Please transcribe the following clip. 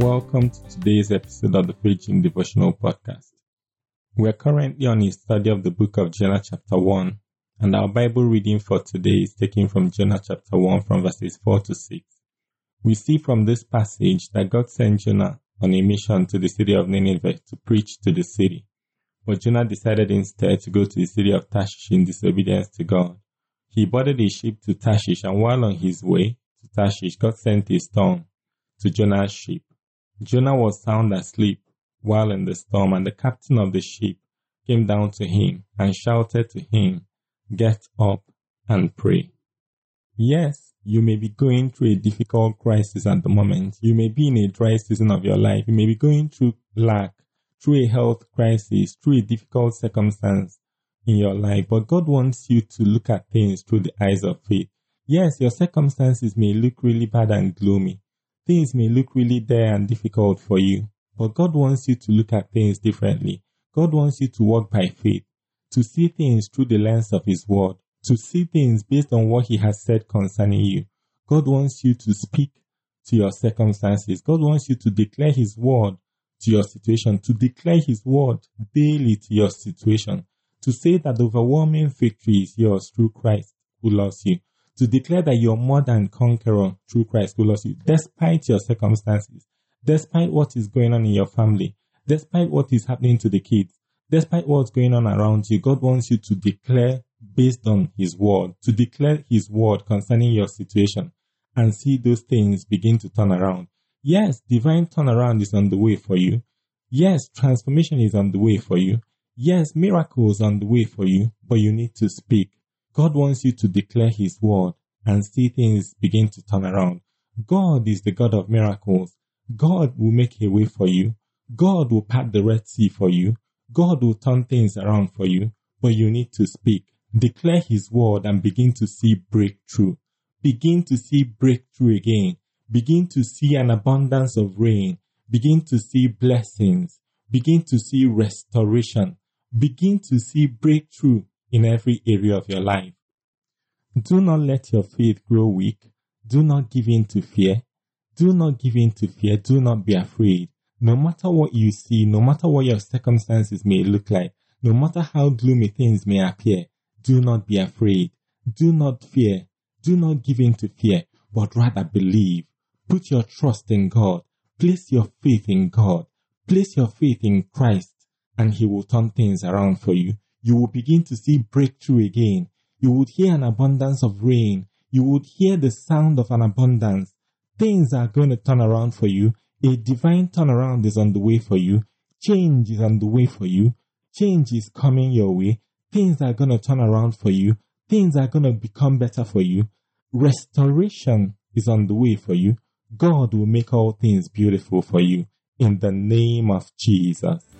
Welcome to today's episode of the Preaching Devotional Podcast. We are currently on a study of the book of Jonah chapter 1, and our Bible reading for today is taken from Jonah chapter 1 from verses 4 to 6. We see from this passage that God sent Jonah on a mission to the city of Nineveh to preach to the city. But Jonah decided instead to go to the city of Tarshish in disobedience to God. He boarded a ship to Tarshish, and while on his way to Tarshish, God sent a storm to Jonah's ship. Jonah was sound asleep while in the storm, and the captain of the ship came down to him and shouted to him, "Get up and pray." Yes, you may be going through a difficult crisis at the moment. You may be in a dry season of your life. You may be going through lack, through a health crisis, through a difficult circumstance in your life. But God wants you to look at things through the eyes of faith. Yes, your circumstances may look really bad and gloomy. Things may look really dire and difficult for you, but God wants you to look at things differently. God wants you to walk by faith, to see things through the lens of His Word, to see things based on what He has said concerning you. God wants you to speak to your circumstances. God wants you to declare His Word to your situation, to declare His Word daily to your situation, to say that the overwhelming victory is yours through Christ who loves you. To declare that you're more than conqueror through Christ who loves you, despite your circumstances, despite what is going on in your family, despite what is happening to the kids, despite what's going on around you. God wants you to declare based on His Word, to declare His Word concerning your situation and see those things begin to turn around. Yes, divine turnaround is on the way for you. Yes, transformation is on the way for you. Yes, miracles on the way for you, but you need to speak. God wants you to declare His Word and see things begin to turn around. God is the God of miracles. God will make a way for you. God will part the Red Sea for you. God will turn things around for you. But you need to speak. Declare His Word and begin to see breakthrough. Begin to see breakthrough again. Begin to see an abundance of rain. Begin to see blessings. Begin to see restoration. Begin to see breakthrough in every area of your life. Do not let your faith grow weak. Do not give in to fear. Do not give in to fear. Do not be afraid. No matter what you see, no matter what your circumstances may look like, no matter how gloomy things may appear, do not be afraid. Do not fear. Do not give in to fear, but rather believe. Put your trust in God. Place your faith in God. Place your faith in Christ, and He will turn things around for you. You will begin to see breakthrough again. You would hear an abundance of rain. You would hear the sound of an abundance. Things are going to turn around for you. A divine turnaround is on the way for you. Change is on the way for you. Change is coming your way. Things are going to turn around for you. Things are going to become better for you. Restoration is on the way for you. God will make all things beautiful for you. In the name of Jesus.